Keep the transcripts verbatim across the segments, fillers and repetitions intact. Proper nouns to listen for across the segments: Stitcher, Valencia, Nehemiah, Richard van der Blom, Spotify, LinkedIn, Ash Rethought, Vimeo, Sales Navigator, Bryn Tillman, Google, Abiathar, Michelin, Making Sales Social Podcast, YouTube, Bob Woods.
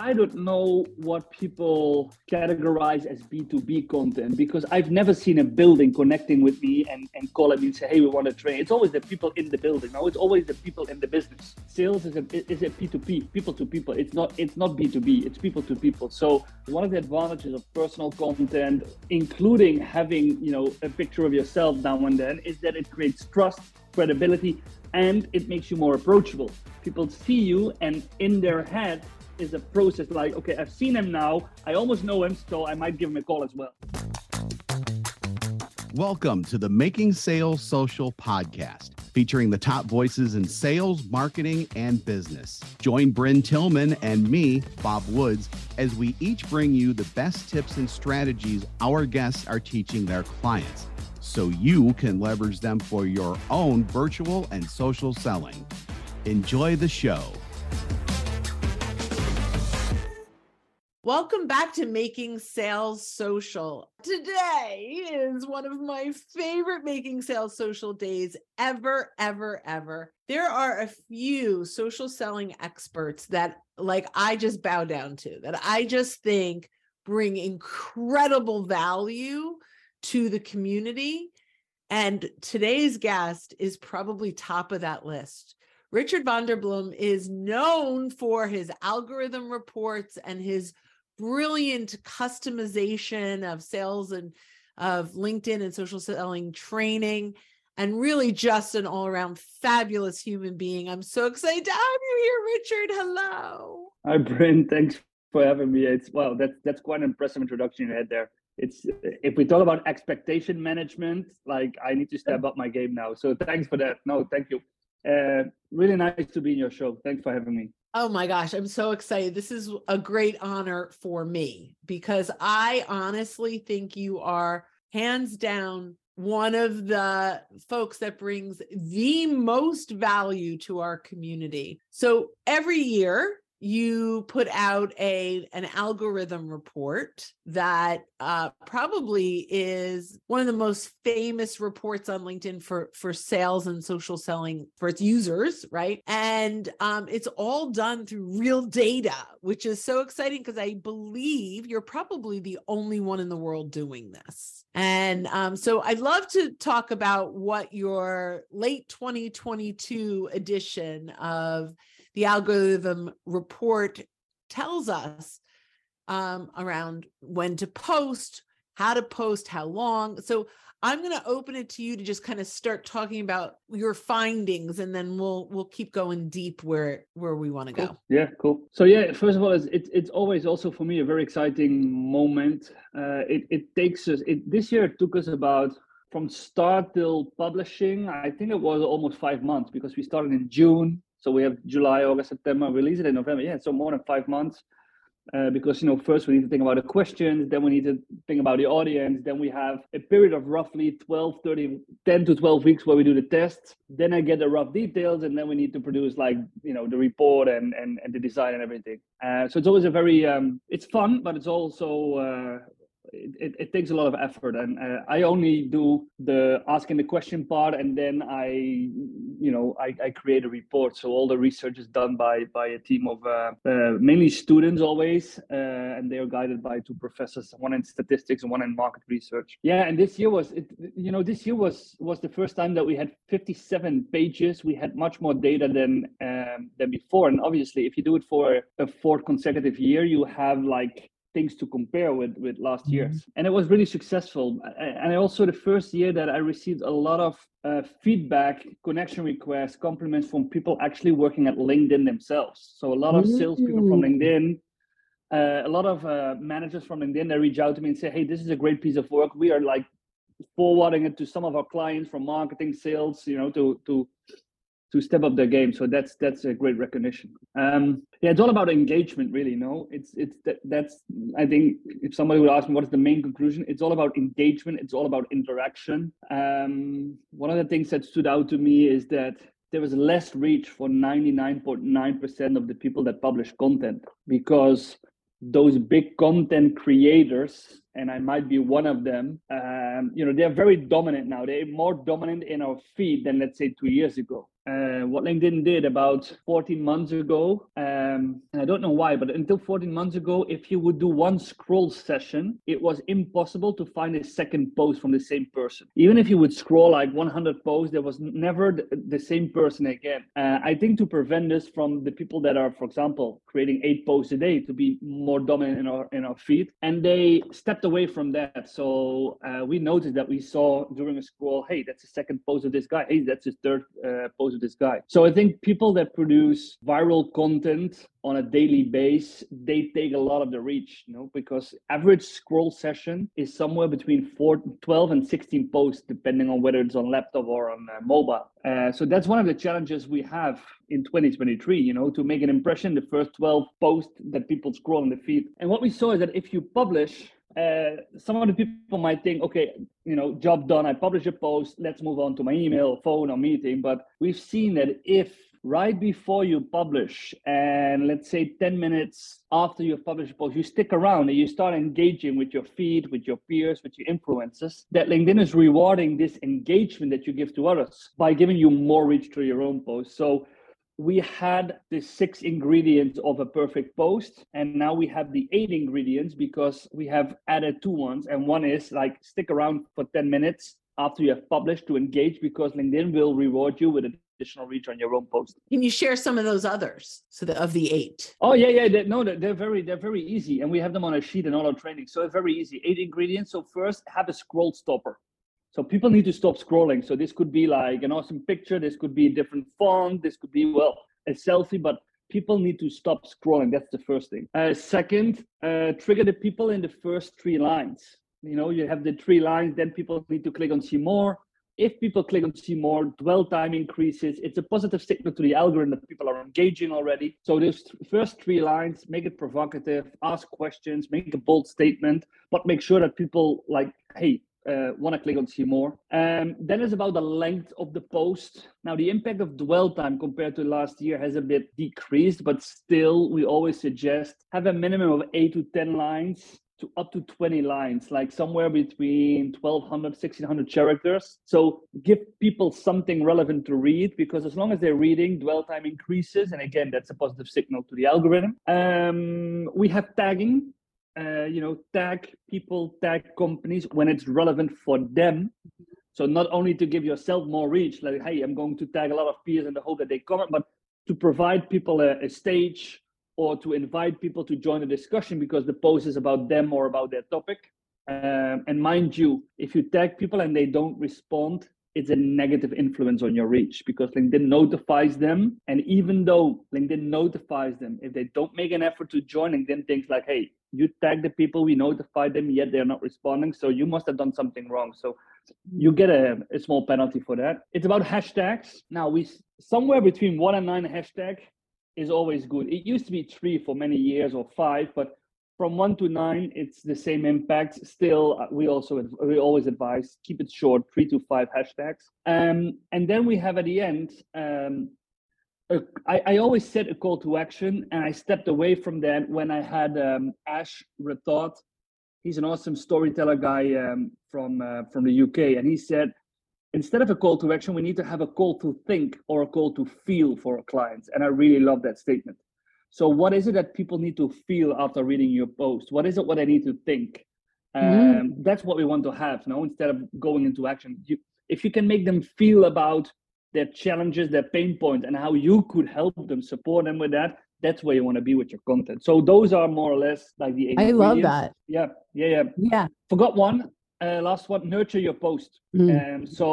I don't know what people categorize as B two B content, because I've never seen a building connecting with me and, and calling me and say, hey, we want to train. It's always the people in the building. No, it's always the people in the business. Sales is a is a P two P, people to people. It's not it's not B two B, it's people to people. So one of the advantages of personal content, including having, you know, a picture of yourself now and then, is that it creates trust, credibility, and it makes you more approachable. People see you, and in their head is a process like, okay, I've seen him now, I almost know him, so I might give him a call as well. Welcome to the Making Sales Social Podcast, featuring the top voices in sales, marketing, and business. Join Bryn Tillman and me, Bob Woods, as we each bring you the best tips and strategies our guests are teaching their clients, so you can leverage them for your own virtual and social selling. Enjoy the show. Welcome back to Making Sales Social. Today is one of my favorite Making Sales Social days ever, ever, ever. There are a few social selling experts that, like, I just bow down to, that I just think bring incredible value to the community. And today's guest is probably top of that list. Richard van der Blom is known for his algorithm reports and his brilliant customization of sales and of LinkedIn and social selling training, and really just an all-around fabulous human being. I'm so excited to have you here, Richard. Hello. Hi, Bryn. Thanks for having me. It's wow, that's that's quite an impressive introduction you had there. It's if we talk about expectation management, like, I need to step up my game now. So thanks for that. No, thank you. Uh, really nice to be in your show. Thanks for having me. Oh my gosh, I'm so excited. This is a great honor for me, because I honestly think you are hands down one of the folks that brings the most value to our community. So every year you put out a an algorithm report that uh, probably is one of the most famous reports on LinkedIn for, for sales and social selling for its users, right? And um, it's all done through real data, which is so exciting, because I believe you're probably the only one in the world doing this. And um, so I'd love to talk about what your late twenty twenty-two edition of the algorithm report tells us um, around when to post, how to post, how long. So I'm going to open it to you to just kind of start talking about your findings, and then we'll we'll keep going deep where where we want to go. Cool. Yeah, cool. So yeah, first of all, it's it, it's always also for me a very exciting moment. Uh, it it takes us it this year it took us about, from start till publishing, I think it was almost five months because we started in June. So we have July, August, September, release it in November. Yeah, so more than five months uh, because, you know, first we need to think about the questions. Then we need to think about the audience. Then we have a period of roughly twelve, thirty, ten to twelve weeks where we do the tests. Then I get the rough details, and then we need to produce, like, you know, the report and, and, and the design and everything. Uh, so it's always a very, um, it's fun, but it's also... Uh, It, it, it takes a lot of effort, and uh, I only do the asking the question part, and then I, you know, I, I create a report. So all the research is done by by a team of uh, uh, mainly students always, uh, and they are guided by two professors, one in statistics and one in market research. Yeah, and this year was, it, you know, this year was was the first time that we had fifty-seven pages. We had much more data than um, than before, and obviously, if you do it for a fourth consecutive year, you have like things to compare with with last year's. Mm-hmm. And it was really successful. And also the first year that I received a lot of uh, feedback, connection requests, compliments from people actually working at LinkedIn themselves. So a lot of salespeople from LinkedIn, uh, a lot of uh, managers from LinkedIn, they reach out to me and say, hey, this is a great piece of work. We are like forwarding it to some of our clients from marketing, sales, you know, to to to step up their game. So that's that's a great recognition. Um, yeah, it's all about engagement, really. No, it's it's that, that's I think if somebody would ask me what is the main conclusion, it's all about engagement. It's all about interaction. Um, one of the things that stood out to me is that there was less reach for ninety-nine point nine percent of the people that publish content, because those big content creators, and I might be one of them, um, you know, they're very dominant now. They're more dominant in our feed than, let's say, two years ago. uh, what LinkedIn did about fourteen months ago, um, and I don't know why, but until fourteen months ago, if you would do one scroll session, it was impossible to find a second post from the same person. Even if you would scroll like one hundred posts, there was never the same person again. Uh, I think to prevent this from the people that are, for example, creating eight posts a day to be more dominant in our in our feed, and they stepped away from that. So uh, we noticed that we saw during a scroll, hey, that's the second post of this guy. Hey, that's the third uh, post of this guy. So I think people that produce viral content on a daily base, they take a lot of the reach, you know, because average scroll session is somewhere between four, twelve and sixteen posts, depending on whether it's on laptop or on uh, mobile. Uh, so that's one of the challenges we have in twenty twenty-three, you know, to make an impression, the first twelve posts that people scroll on the feed. And what we saw is that if you publish, Uh, some of the people might think, okay, you know, job done. I publish a post. Let's move on to my email, phone, or meeting. But we've seen that if right before you publish, and let's say ten minutes after you've published a post, you stick around and you start engaging with your feed, with your peers, with your influencers, that LinkedIn is rewarding this engagement that you give to others by giving you more reach to your own post. So we had the six ingredients of a perfect post, and now we have the eight ingredients because we have added two ones. And one is like stick around for ten minutes after you have published to engage, because LinkedIn will reward you with additional reach on your own post. Can you share some of those others? So the, of the eight. Oh yeah, yeah. They, no, they're very, they're very easy, and we have them on a sheet in all our training. So it's very easy. Eight ingredients. So first, have a scroll stopper. So people need to stop scrolling. So this could be like an awesome picture. This could be a different font. This could be, well, a selfie, but people need to stop scrolling. That's the first thing. Uh, second, uh, trigger the people in the first three lines. You know, you have the three lines, then people need to click on see more. If people click on see more, dwell time increases. It's a positive signal to the algorithm that people are engaging already. So those th- first three lines, make it provocative, ask questions, make a bold statement, but make sure that people like, hey, Uh, want to click on see more. Um, then it's about the length of the post. Now, the impact of dwell time compared to last year has a bit decreased, but still, we always suggest have a minimum of eight to ten lines to up to twenty lines, like somewhere between twelve hundred, sixteen hundred characters. So give people something relevant to read, because as long as they're reading, dwell time increases. And again, that's a positive signal to the algorithm. Um, we have tagging. Uh, you know, tag people, tag companies when it's relevant for them. So not only to give yourself more reach, like, hey, I'm going to tag a lot of peers in the hope that they comment, but to provide people a, a stage or to invite people to join a discussion because the post is about them or about their topic. Um, and mind you, if you tag people and they don't respond, it's a negative influence on your reach because LinkedIn notifies them. And even though LinkedIn notifies them, if they don't make an effort to join, LinkedIn thinks like, hey, you tag the people, we notify them, yet they're not responding. So you must have done something wrong. So you get a, a small penalty for that. It's about hashtags. Now, we somewhere between one and nine hashtag is always good. It used to be three for many years or five, but from one to nine, it's the same impact. Still, we also we always advise keep it short, three to five hashtags. Um, and then we have at the end, um, a, I, I always set a call to action, and I stepped away from that when I had um, Ash Rethought. He's an awesome storyteller guy um, from uh, from the U K, and he said, instead of a call to action, we need to have a call to think or a call to feel for our clients. And I really love that statement. So what is it that people need to feel after reading your post? What is it what I need to think? Um, mm-hmm. That's what we want to have, no? Instead of going into action. You, if you can make them feel about their challenges, their pain points, and how you could help them, support them with that, that's where you want to be with your content. So those are more or less like the eight I love videos. That. Yeah, yeah, yeah. Yeah. Forgot one. Uh, last one, nurture your post. Mm-hmm. Um, so...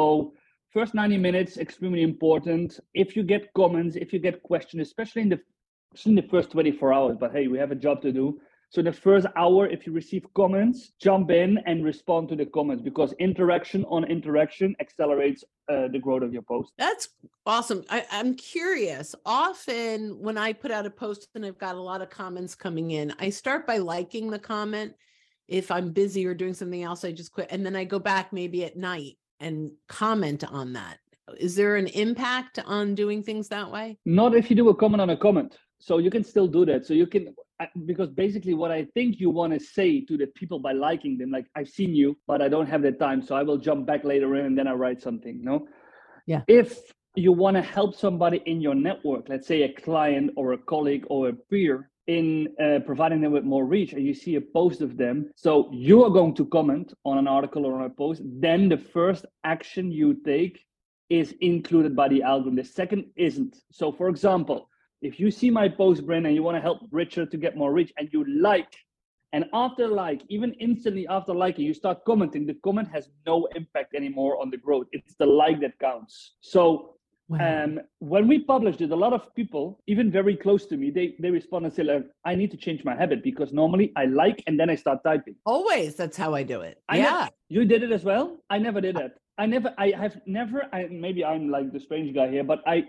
first ninety minutes, extremely important. If you get comments, if you get questions, especially in the in the first twenty-four hours, but hey, we have a job to do. So the first hour, if you receive comments, jump in and respond to the comments, because interaction on interaction accelerates uh, the growth of your post. That's awesome. I, I'm curious. Often when I put out a post and I've got a lot of comments coming in, I start by liking the comment. If I'm busy or doing something else, I just quit. And then I go back maybe at night and comment on that. Is there an impact on doing things that way? Not if you do a comment on a comment. So you can still do that. So you can, because basically what I think you want to say to the people by liking them, like, I've seen you, but I don't have the time. So I will jump back later in and then I write something. No. Yeah. If you want to help somebody in your network, let's say a client or a colleague or a peer, in uh, providing them with more reach, and you see a post of them, so you are going to comment on an article or on a post, then the first action you take is included by the algorithm. The second isn't. So for example, if you see my post, Bryn, and you want to help Richard to get more reach, and you like, and after like, even instantly after liking, you start commenting, the comment has no impact anymore on the growth. It's the like that counts. So wow. Um, when we published it, a lot of people, even very close to me, they, they respond and say, like, I need to change my habit, because normally I like and then I start typing. Always. That's how I do it. I yeah. Never, you did it as well? I never did that. I never, I have never, I, maybe I'm like the strange guy here, but I,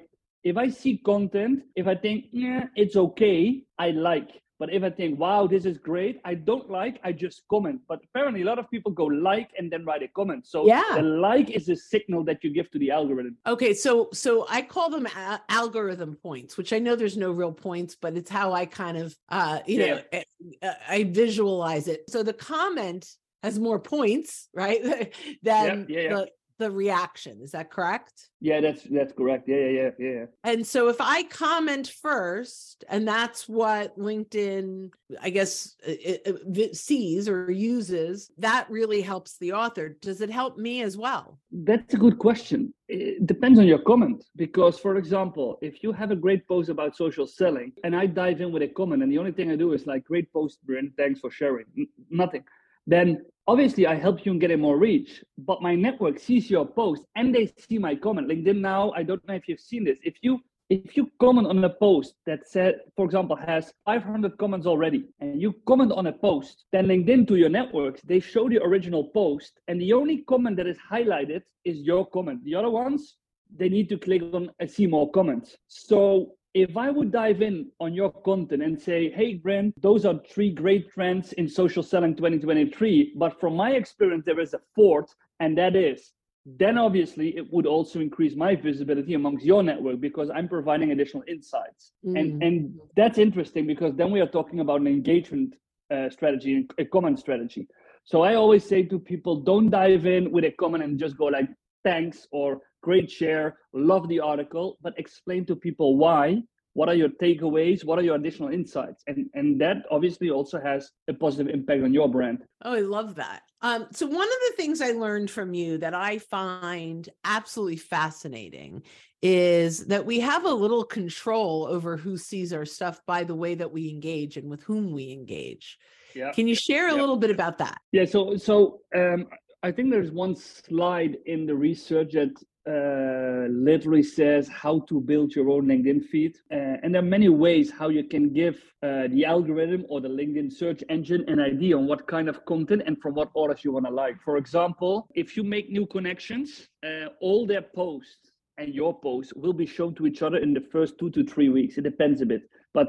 if I see content, if I think, yeah, it's okay, I like. But if I think, wow, this is great, I don't like, I just comment. But apparently a lot of people go like and then write a comment. So yeah. The like is a signal that you give to the algorithm. Okay, so so I call them a- algorithm points, which I know there's no real points, but it's how I kind of, uh, you yeah. know, I, I visualize it. So the comment has more points, right, than yeah, yeah, yeah. the... the reaction. Is that correct? Yeah, that's, that's correct. Yeah, yeah, yeah, yeah. And so if I comment first, and that's what LinkedIn, I guess, it, it sees or uses, that really helps the author. Does it help me as well? That's a good question. It depends on your comment, because for example, if you have a great post about social selling and I dive in with a comment and the only thing I do is like, great post, Bryn, thanks for sharing, N- nothing. Then obviously I help you in getting more reach, but my network sees your post and they see my comment. LinkedIn now, I don't know if you've seen this. If you if you comment on a post that said, for example, has five hundred comments already, and you comment on a post, then LinkedIn to your networks, they show the original post, and the only comment that is highlighted is your comment. The other ones, they need to click on and see more comments. So if I would dive in on your content and say, hey, Bryn, those are three great trends in social selling twenty twenty-three, but from my experience, there is a fourth, and that is, then obviously it would also increase my visibility amongst your network because I'm providing additional insights. Mm. And, and that's interesting because then we are talking about an engagement uh, strategy, and a comment strategy. So I always say to people, don't dive in with a comment and just go like, thanks, or great share, love the article, but explain to people why, what are your takeaways, what are your additional insights? And and that obviously also has a positive impact on your brand. Oh, I love that. Um, so one of the things I learned from you that I find absolutely fascinating is that we have a little control over who sees our stuff by the way that we engage and with whom we engage. Yeah. Can you share a yeah. little bit about that? Yeah, so, so um, I think there's one slide in the research that Uh, literally says how to build your own LinkedIn feed. Uh, and there are many ways how you can give uh, the algorithm or the LinkedIn search engine an idea on what kind of content and from what authors you want to like. For example, if you make new connections, uh, all their posts and your posts will be shown to each other in the first two to three weeks. It depends a bit. But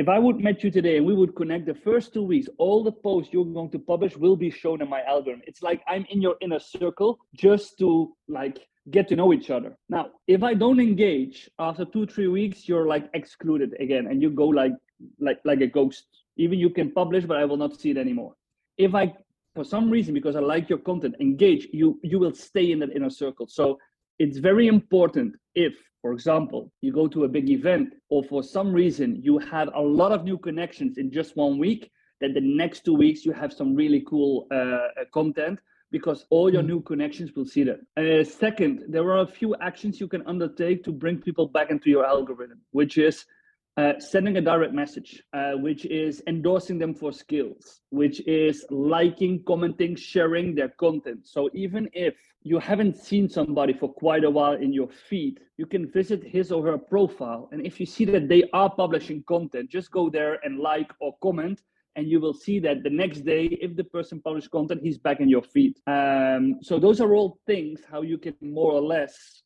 if I would meet you today and we would connect, the first two weeks, all the posts you're going to publish will be shown in my algorithm. It's like I'm in your inner circle just to like get to know each other. Now, if I don't engage after two, three weeks, you're like excluded again, and you go like, like, like a ghost. Even you can publish, but I will not see it anymore. If I, for some reason, because I like your content, engage, you, you will stay in that inner circle. So it's very important if, for example, you go to a big event or for some reason you have a lot of new connections in just one week, that the next two weeks you have some really cool uh, content, because all your new connections will see that. Uh, second, there are a few actions you can undertake to bring people back into your algorithm, which is uh, sending a direct message, uh, which is endorsing them for skills, which is liking, commenting, sharing their content. So even if you haven't seen somebody for quite a while in your feed, you can visit his or her profile. And if you see that they are publishing content, just go there and like or comment, and you will see that the next day, if the person published content, he's back in your feed. Um, so those are all things how you can more or less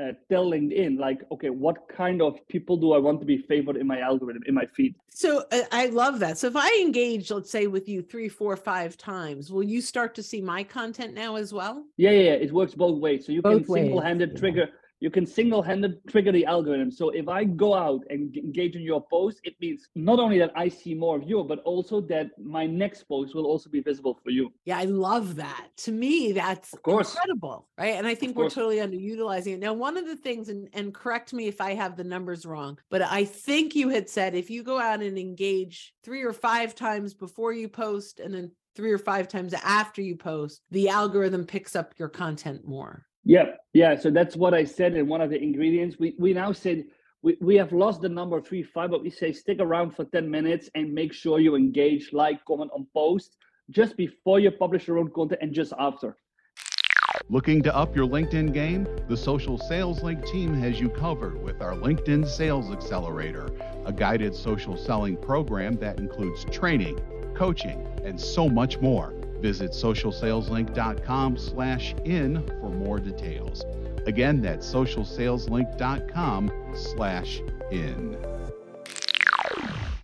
uh, tell LinkedIn, like, okay, what kind of people do I want to be favored in my algorithm, in my feed? So uh, I love that. So if I engage, let's say with you three, four, five times, will you start to see my content now as well? Yeah, yeah, yeah. It works both ways. So you both can single-handed ways. trigger you can single-handed trigger the algorithm. So if I go out and engage in your post, it means not only that I see more of you, but also that my next post will also be visible for you. Yeah, I love that. To me, that's incredible, right? And I think we're totally underutilizing it. Now, one of the things, and, and correct me if I have the numbers wrong, but I think you had said if you go out and engage three or five times before you post and then three or five times after you post, the algorithm picks up your content more. Yeah, yeah. So that's what I said. And one of the ingredients, we, we now said, we, we have lost the number three, five, but we say stick around for ten minutes and make sure you engage, like, comment on posts just before you publish your own content and just after. Looking to up your LinkedIn game? The Social Sales Link team has you covered with our LinkedIn Sales Accelerator, a guided social selling program that includes training, coaching, and so much more. Visit social sales link dot com slash in for more details. Again, that's social sales link dot com slash in.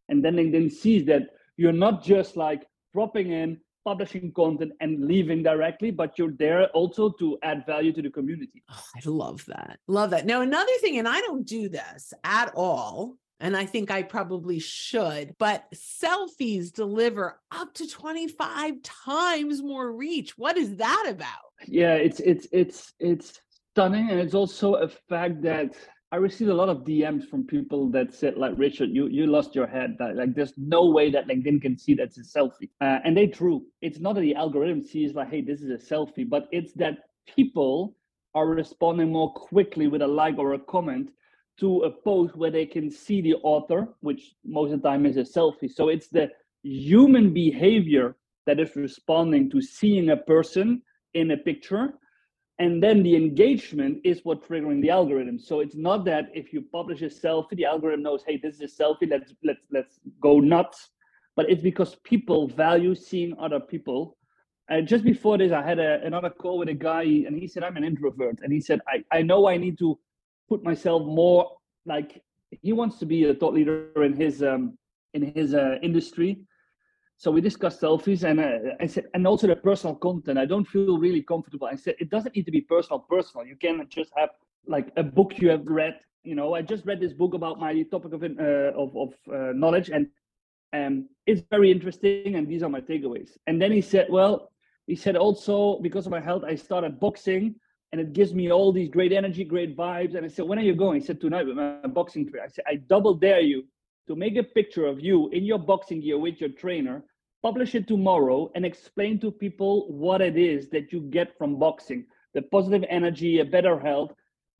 And then LinkedIn sees that you're not just like dropping in, publishing content and leaving directly, but you're there also to add value to the community. Oh, I love that. Love that. Now, another thing, and I don't do this at all, and I think I probably should, but selfies deliver up to twenty-five times more reach. What is that about? Yeah, it's it's it's it's stunning. And it's also a fact that I received a lot of D Ms from people that said, like, Richard, you, you lost your head. Like, there's no way that LinkedIn can see that's a selfie. Uh, and they true. It's not that the algorithm sees like, hey, this is a selfie, but it's that people are responding more quickly with a like or a comment to a post where they can see the author, which most of the time is a selfie. So it's the human behavior that is responding to seeing a person in a picture. And then the engagement is what triggering the algorithm. So it's not that if you publish a selfie, the algorithm knows, hey, this is a selfie, let's let's let's go nuts. But it's because people value seeing other people. Uh, just before this, I had a, another call with a guy, and he said, I'm an introvert. And he said, I, I know I need to put myself more, like, he wants to be a thought leader in his um, in his uh, industry. So we discussed selfies, and uh, I said, and also the personal content. I don't feel really comfortable. I said, it doesn't need to be personal, personal. You can just have like a book you have read. You know, I just read this book about my topic of uh, of, of uh, knowledge, and um, it's very interesting. And these are my takeaways. And then he said, well, he said also because of my health, I started boxing. And it gives me all these great energy, great vibes. And I said, when are you going? He said, tonight with my boxing trainer. I said, I double dare you to make a picture of you in your boxing gear with your trainer, publish it tomorrow, and explain to people what it is that you get from boxing, the positive energy, a better health.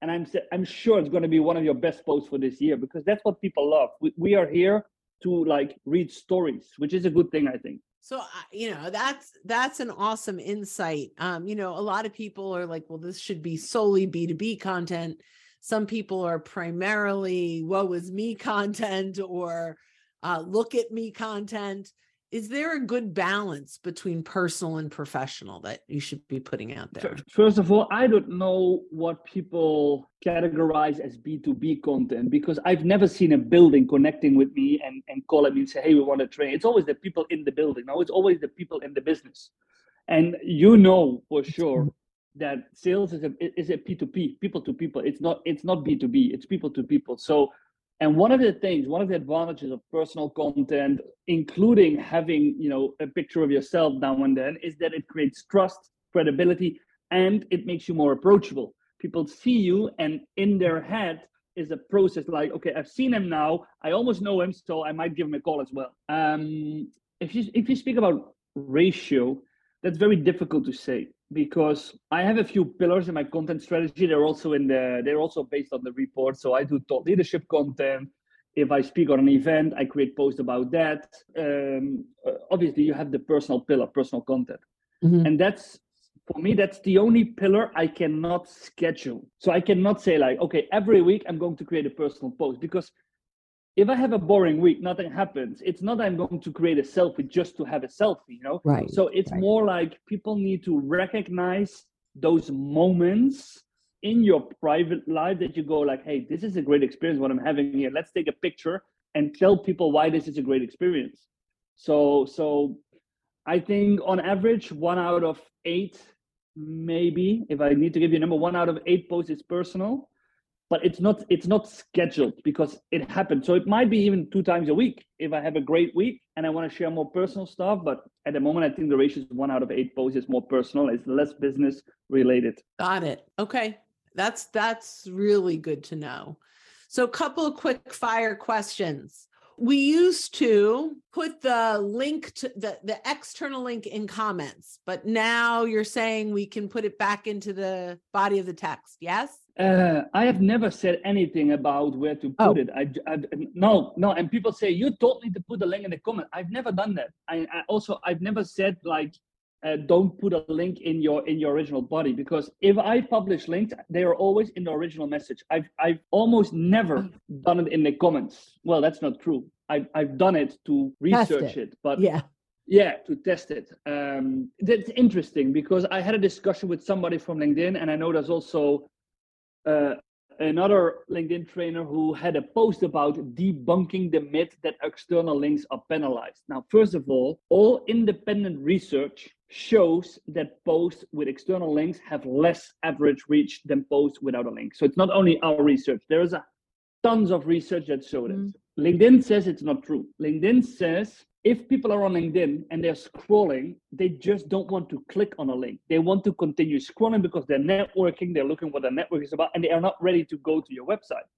And I'm I'm sure it's going to be one of your best posts for this year, because that's what people love. We, we are here to like read stories, which is a good thing, I think. So, you know, that's, that's an awesome insight. Um, you know, a lot of people are like, well, this should be solely B two B content. Some people are primarily woe is me content or uh, look at me content. Is there a good balance between personal and professional that you should be putting out there? First of all, I don't know what people categorize as B two B content, because I've never seen a building connecting with me and, and calling me and say, hey, we want to train. It's always the people in the building. No, it's always the people in the business. And you know for sure that sales is a, is a P two P, people to people. It's not, it's not B two B, it's people to people. So And one of the things, one of the advantages of personal content, including having, you know, a picture of yourself now and then, is that it creates trust, credibility, and it makes you more approachable. People see you, and in their head is a process like, okay, I've seen him now, I almost know him, so I might give him a call as well. Um, if you if you speak about ratio, that's very difficult to say, because I have a few pillars in my content strategy. They're also in the, they're also based on the report. So I do thought leadership content. If I speak on an event, I create posts about that. Um, obviously, you have the personal pillar, personal content. Mm-hmm. And that's, for me, that's the only pillar I cannot schedule. So I cannot say like, okay, every week I'm going to create a personal post, because if I have a boring week, nothing happens. It's not I'm going to create a selfie just to have a selfie, you know? Right. So it's right. more like people need to recognize those moments in your private life that you go like, hey, this is a great experience, what I'm having here. Let's take a picture and tell people why this is a great experience. So, so I think on average, one out of eight, maybe, if I need to give you a number, one out of eight posts is personal. but it's not it's not scheduled because it happened. So it might be even two times a week if I have a great week and I want to share more personal stuff. But at the moment, I think the ratio is one out of eight posts is more personal. It's less business related. Got it. Okay. That's that's really good to know. So a couple of quick fire questions. We used to put the link to the, the external link in comments, but now you're saying we can put it back into the body of the text. Yes. Uh, I have never said anything about where to put oh. it. I, I, no, no. And people say, you told me to put the link in the comment. I've never done that. I, I also, I've never said like, uh, don't put a link in your, in your original body, because if I publish links, they are always in the original message. I've, I've almost never done it in the comments. Well, that's not true. I've, I've done it to research it. it, but yeah. Yeah, to test it. Um, that's interesting because I had a discussion with somebody from LinkedIn, and I know there's also Uh, another LinkedIn trainer who had a post about debunking the myth that external links are penalized. Now, first of all, all independent research shows that posts with external links have less average reach than posts without a link. So it's not only our research. There is a, tons of research that showed it. Mm. LinkedIn says it's not true. LinkedIn says if people are on LinkedIn and they're scrolling, they just don't want to click on a link. They want to continue scrolling because they're networking, they're looking what their network is about, and they are not ready to go to your website.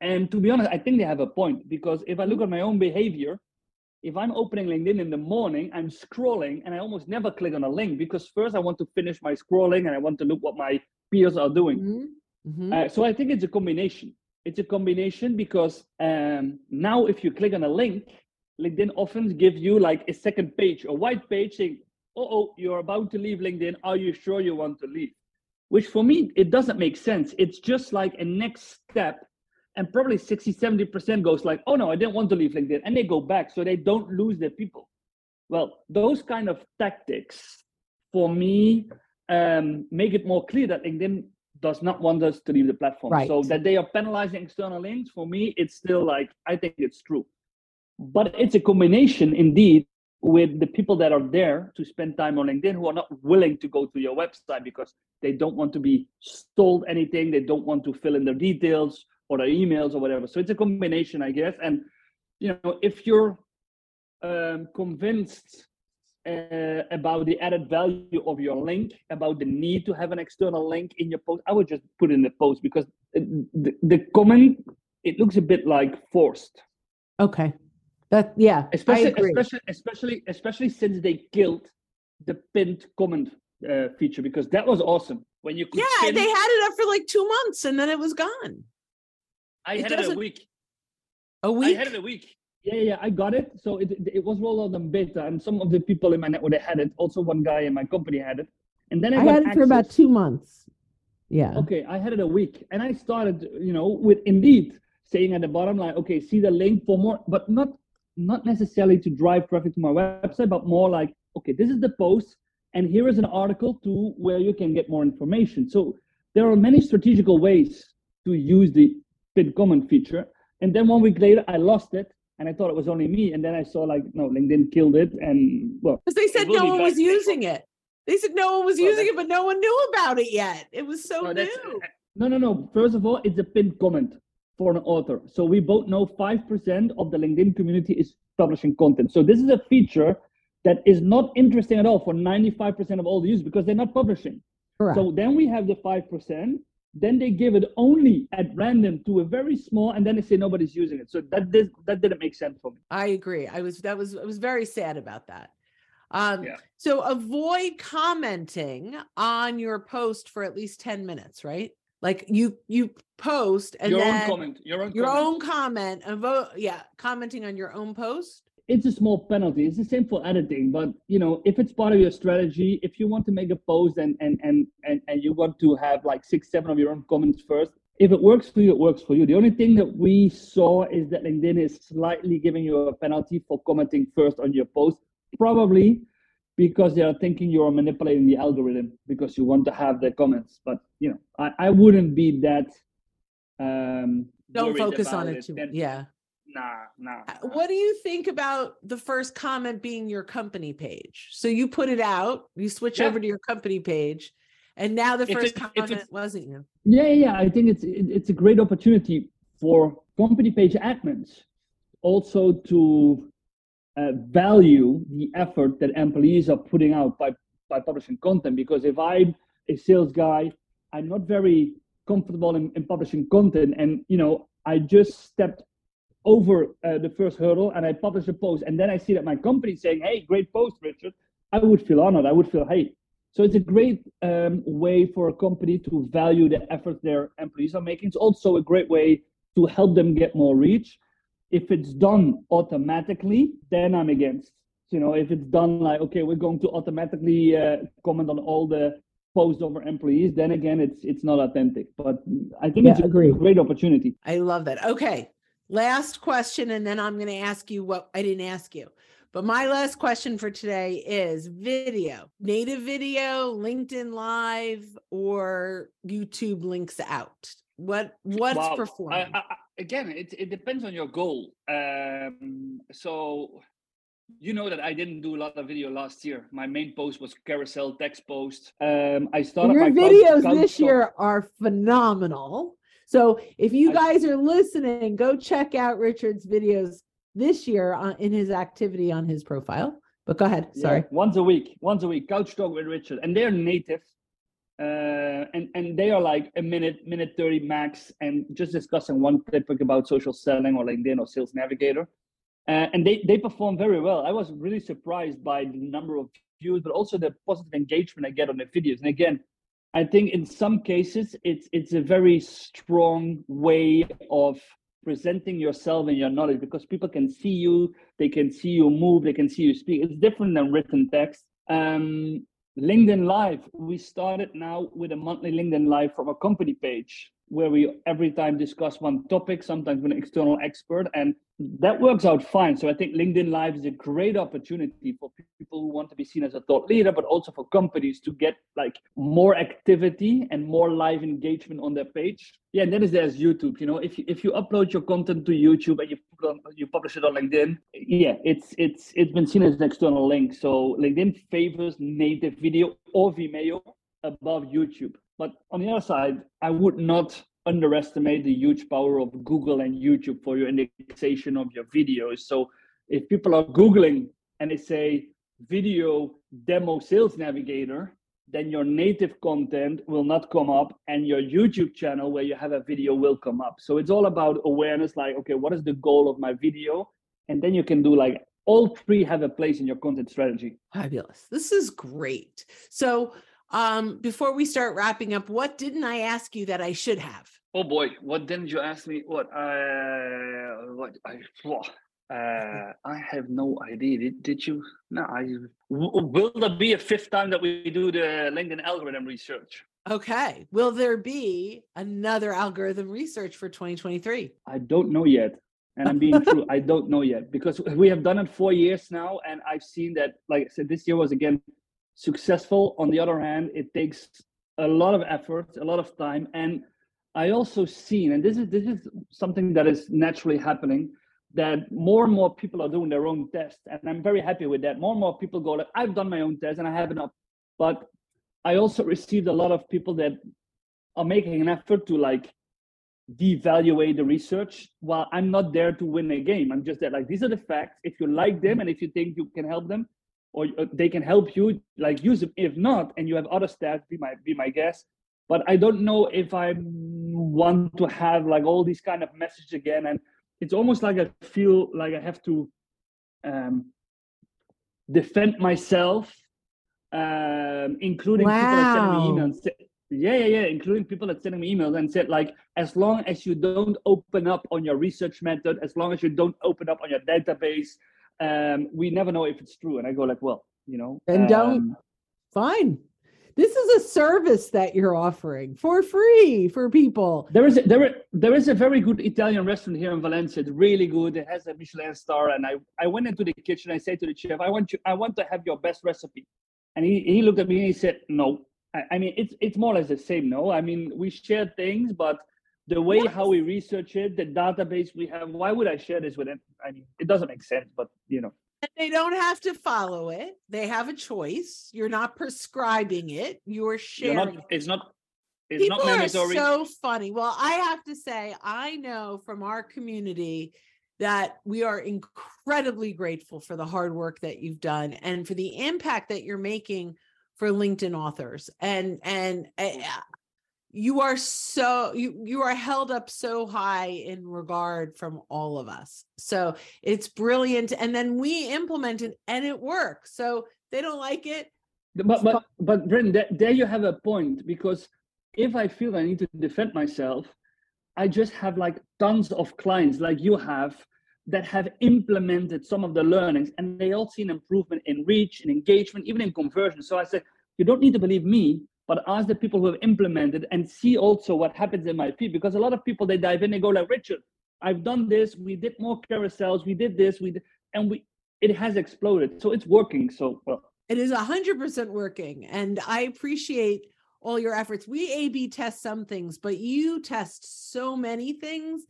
And to be honest, I think they have a point, because if I look at my own behavior, if I'm opening LinkedIn in the morning, I'm scrolling and I almost never click on a link, because first I want to finish my scrolling and I want to look what my peers are doing. Mm-hmm. Uh, so I think it's a combination. It's a combination because um, now if you click on a link, LinkedIn often gives you like a second page, a white page saying, oh, you're about to leave LinkedIn. Are you sure you want to leave? Which for me, it doesn't make sense. It's just like a next step. And probably sixty, seventy percent goes like, oh, no, I didn't want to leave LinkedIn. And they go back, so they don't lose their people. Well, those kind of tactics for me um, make it more clear that LinkedIn does not want us to leave the platform. Right. So that they are penalizing external links, for me, it's still like, I think it's true. But it's a combination indeed with the people that are there to spend time on LinkedIn who are not willing to go to your website because they don't want to be sold anything. They don't want to fill in their details or their emails or whatever. So it's a combination, I guess. And, you know, if you're um, convinced uh, about the added value of your link, about the need to have an external link in your post, I would just put in the post, because the, the comment, it looks a bit like forced. Okay. That, yeah, especially, I agree. especially, especially, especially since they killed the pinned comment uh, feature, because that was awesome when you could. Yeah, pin. They had it up for like two months and then it was gone. I it had it a week. A week. I had it a week. Yeah, yeah, I got it. So it it was rolled out in beta, and some of the people in my network they had it. Also, one guy in my company had it, and then I, I got had it access. for about two months. Yeah. Okay, I had it a week, and I started, you know, with Indeed saying at the bottom line, okay, see the link for more, but not. not necessarily to drive traffic to my website, but more like, okay, this is the post and here is an article to where you can get more information. So there are many strategical ways to use the pinned comment feature. And then one week later, I lost it and I thought it was only me. And then I saw like, no, LinkedIn killed it. And well, because they said no one was using it. They said no one was using it, but no one knew about it yet. It was so new. No, no, no. First of all, it's a pinned comment for an author. So we both know five percent of the LinkedIn community is publishing content. So this is a feature that is not interesting at all for ninety-five percent of all the users because they're not publishing. Correct. So then we have the five percent, then they give it only at random to a very small, and then they say nobody's using it. So that did, that didn't make sense for me. I agree. I was, that was, I was very sad about that. Um, yeah. So avoid commenting on your post for at least ten minutes, right? Like you, you post and your then own comment, your own your comment, own comment yeah, commenting on your own post. It's a small penalty. It's the same for editing, but you know, if it's part of your strategy, if you want to make a post and and and and, and you want to have like six, seven of your own comments first, if it works for you, it works for you. The only thing that we saw is that LinkedIn is slightly giving you a penalty for commenting first on your post, probably because they are thinking you are manipulating the algorithm because you want to have the comments. But you know, I, I wouldn't be that. Um, Don't focus on it, it too much. Yeah. Nah, nah, nah. What do you think about the first comment being your company page? So you put it out, you switch yeah. over to your company page, And now the first it's a, comment it's a, wasn't you. Yeah, yeah. I think it's it, it's a great opportunity for company page admins also to uh, value the effort that employees are putting out by, by publishing content. Because if I'm a sales guy, I'm not very comfortable in, in publishing content. And, you know, I just stepped over uh, the first hurdle and I publish a post. And then I see that my company is saying, hey, great post, Richard. I would feel honored. I would feel, hey. So it's a great um, way for a company to value the effort their employees are making. It's also a great way to help them get more reach. If it's done automatically, then I'm against. You know, if it's done like, okay, we're going to automatically uh, comment on all the posts of our employees, then again, it's it's not authentic. But I think yeah, it's a agreed. great opportunity. I love that. Okay, last question, and then I'm going to ask you what I didn't ask you. But my last question for today is video, native video, LinkedIn Live, or YouTube links out. What what's well, performing? I, I, again, it, it depends on your goal. Um, so, you know that I didn't do a lot of video last year. My main post was carousel text post. Um, I started your my videos couch, this couch year talk. Are phenomenal. So if you guys I, are listening, go check out Richard's videos this year uh, in his activity on his profile. But go ahead, sorry. Yeah, once a week, once a week, couch talk with Richard, and they're native, uh, and and they are like a minute, minute thirty max, and just discussing one topic about social selling or LinkedIn or Sales Navigator, uh, and they they perform very well. I was really surprised by the number of views, but also the positive engagement I get on the videos. And again, I think in some cases it's it's a very strong way of presenting yourself and your knowledge, because people can see you, they can see you move, they can see you speak. It's different than written text. Um, LinkedIn Live, we started now with a monthly LinkedIn Live from a company page where we every time discuss one topic, sometimes with an external expert, and that works out fine. So I think LinkedIn Live is a great opportunity for people who want to be seen as a thought leader, but also for companies to get like more activity and more live engagement on their page. Yeah, and that is there's YouTube. You know, if you, if you upload your content to YouTube and you you publish it on LinkedIn, yeah, it's it's it's been seen as an external link. So LinkedIn favors native video or Vimeo above YouTube. But on the other side, I would not underestimate the huge power of Google and YouTube for your indexation of your videos. So if people are Googling and they say video demo Sales Navigator, then your native content will not come up and your YouTube channel where you have a video will come up. So it's all about awareness, like, okay, what is the goal of my video? And then you can do like all three have a place in your content strategy. Fabulous. This is great. So Um, before we start wrapping up, what didn't I ask you that I should have? Oh boy, what didn't you ask me? What? Uh, what? I, uh, I have no idea. Did, did you? No, I. Will there be a fifth time that we do the LinkedIn algorithm research? Okay. Will there be another algorithm research for twenty twenty-three? I don't know yet. And I'm being true. I don't know yet, because we have done it four years now. And I've seen that, like I said, this year was again successful. On the other hand, it takes a lot of effort, a lot of time. And I also seen, and this is this is something that is naturally happening, that more and more people are doing their own tests. And I'm very happy with that. More and more people go, like, I've done my own test and I have enough. But I also received a lot of people that are making an effort to like devaluate the research. While I'm not there to win a game, I'm just there, like, these are the facts. If you like them and if you think you can help them, or they can help you, like, use them. If not, and you have other stats, be my be my guest. But I don't know if I want to have like all these kind of messages again. And it's almost like I feel like I have to um, defend myself, um, including wow. people that send me emails. Yeah, yeah, yeah, including people that sending me emails and said, like, as long as you don't open up on your research method, as long as you don't open up on your database, Um, we never know if it's true. And I go like, well, you know, and don't um, fine. This is a service that you're offering for free for people. There is a, there there is a very good Italian restaurant here in Valencia. It's really good. It has a Michelin star. And I, I went into the kitchen. I said to the chef, I want you, I want to have your best recipe. And he, he looked at me and he said, no. I, I mean, it's it's more or less the same. No, I mean, we share things, but the way yes. how we research it, the database we have, why would I share this with them? I mean, it doesn't make sense, but you know. They don't have to follow it. They have a choice. You're not prescribing it. You're sharing. You're not, it's not. It's People not mandatory. Are so funny. Well, I have to say, I know from our community that we are incredibly grateful for the hard work that you've done and for the impact that you're making for LinkedIn authors. And and uh, you are so you you are held up so high in regard from all of us. So it's brilliant. And then we implement it and it works. So they don't like it. But but but Bryn, there you have a point, because if I feel I need to defend myself, I just have like tons of clients like you have that have implemented some of the learnings, and they all see an improvement in reach and engagement, even in conversion. So I said, you don't need to believe me, but ask the people who have implemented and see also what happens in my feed. Because a lot of people, they dive in, they go like, Richard, I've done this. We did more carousels. We did this. We did, and we, it has exploded. So it's working. So well, it is a hundred percent working. And I appreciate all your efforts. We A B test some things, but you test so many things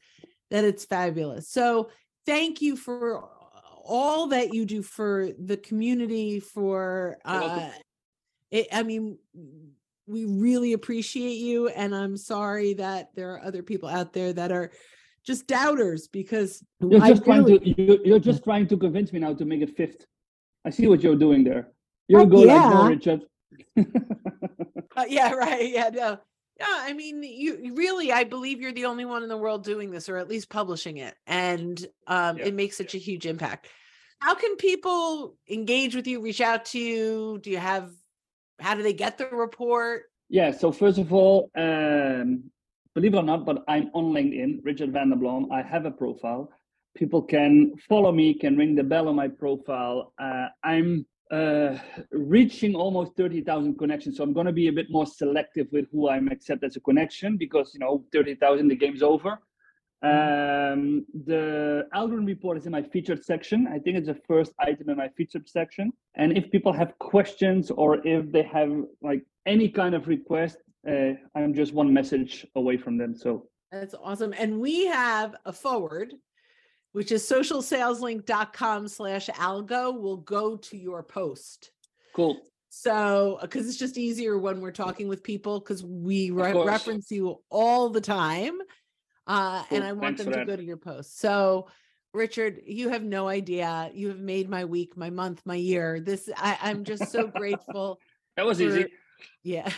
that it's fabulous. So thank you for all that you do for the community, for, uh, it, I mean, we really appreciate you. And I'm sorry that there are other people out there that are just doubters, because you're just, trying to, you're, you're just trying to convince me now to make a fifth. I see what you're doing there. You'll go yeah. like, no, Richard. Uh, yeah, right. Yeah, no. Yeah, I mean, you really, I believe you're the only one in the world doing this, or at least publishing it. And um, yeah. it makes such a huge impact. How can people engage with you, reach out to you? Do you have, how do they get the report? Yeah, so first of all, um, believe it or not, but I'm on LinkedIn, Richard van der Blom. I have a profile. People can follow me, can ring the bell on my profile. Uh, I'm Uh, reaching almost thirty thousand connections. So I'm going to be a bit more selective with who I'm accept as a connection, because, you know, thirty thousand, the game's over. Um, the algorithm report is in my featured section. I think it's the first item in my featured section. And if people have questions, or if they have like any kind of request, uh, I'm just one message away from them. So that's awesome. And we have a forward, which is socialsaleslink.com slash algo, will go to your post. Cool. So, because it's just easier when we're talking with people, because we re- reference you all the time. Uh, cool. And I want Thanks them to that. go to your post. So, Richard, you have no idea. You have made my week, my month, my year. This, I, I'm just so grateful. That was for, easy. Yeah.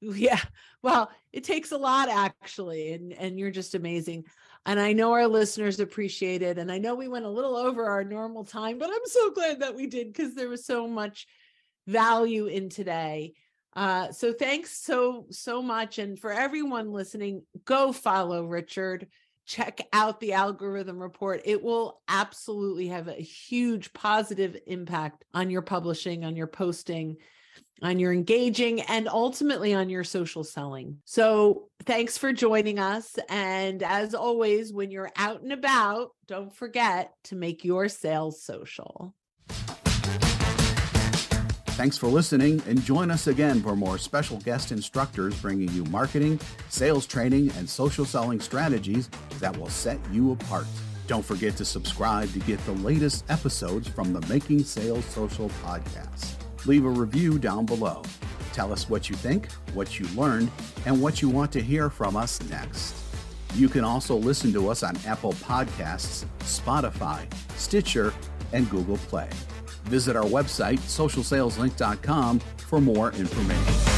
Yeah. Well, it takes a lot, actually. And, and you're just amazing. And I know our listeners appreciate it. And I know we went a little over our normal time, but I'm so glad that we did, because there was so much value in today. Uh, so thanks so, so much. And for everyone listening, go follow Richard. Check out the algorithm report. It will absolutely have a huge positive impact on your publishing, on your posting, on your engaging, and ultimately on your social selling. So thanks for joining us. And as always, when you're out and about, don't forget to make your sales social. Thanks for listening, and join us again for more special guest instructors bringing you marketing, sales training, and social selling strategies that will set you apart. Don't forget to subscribe to get the latest episodes from the Making Sales Social podcast. Leave a review down below. Tell us what you think, what you learned, and what you want to hear from us next. You can also listen to us on Apple Podcasts, Spotify, Stitcher, and Google Play. Visit our website, social sales link dot com, for more information.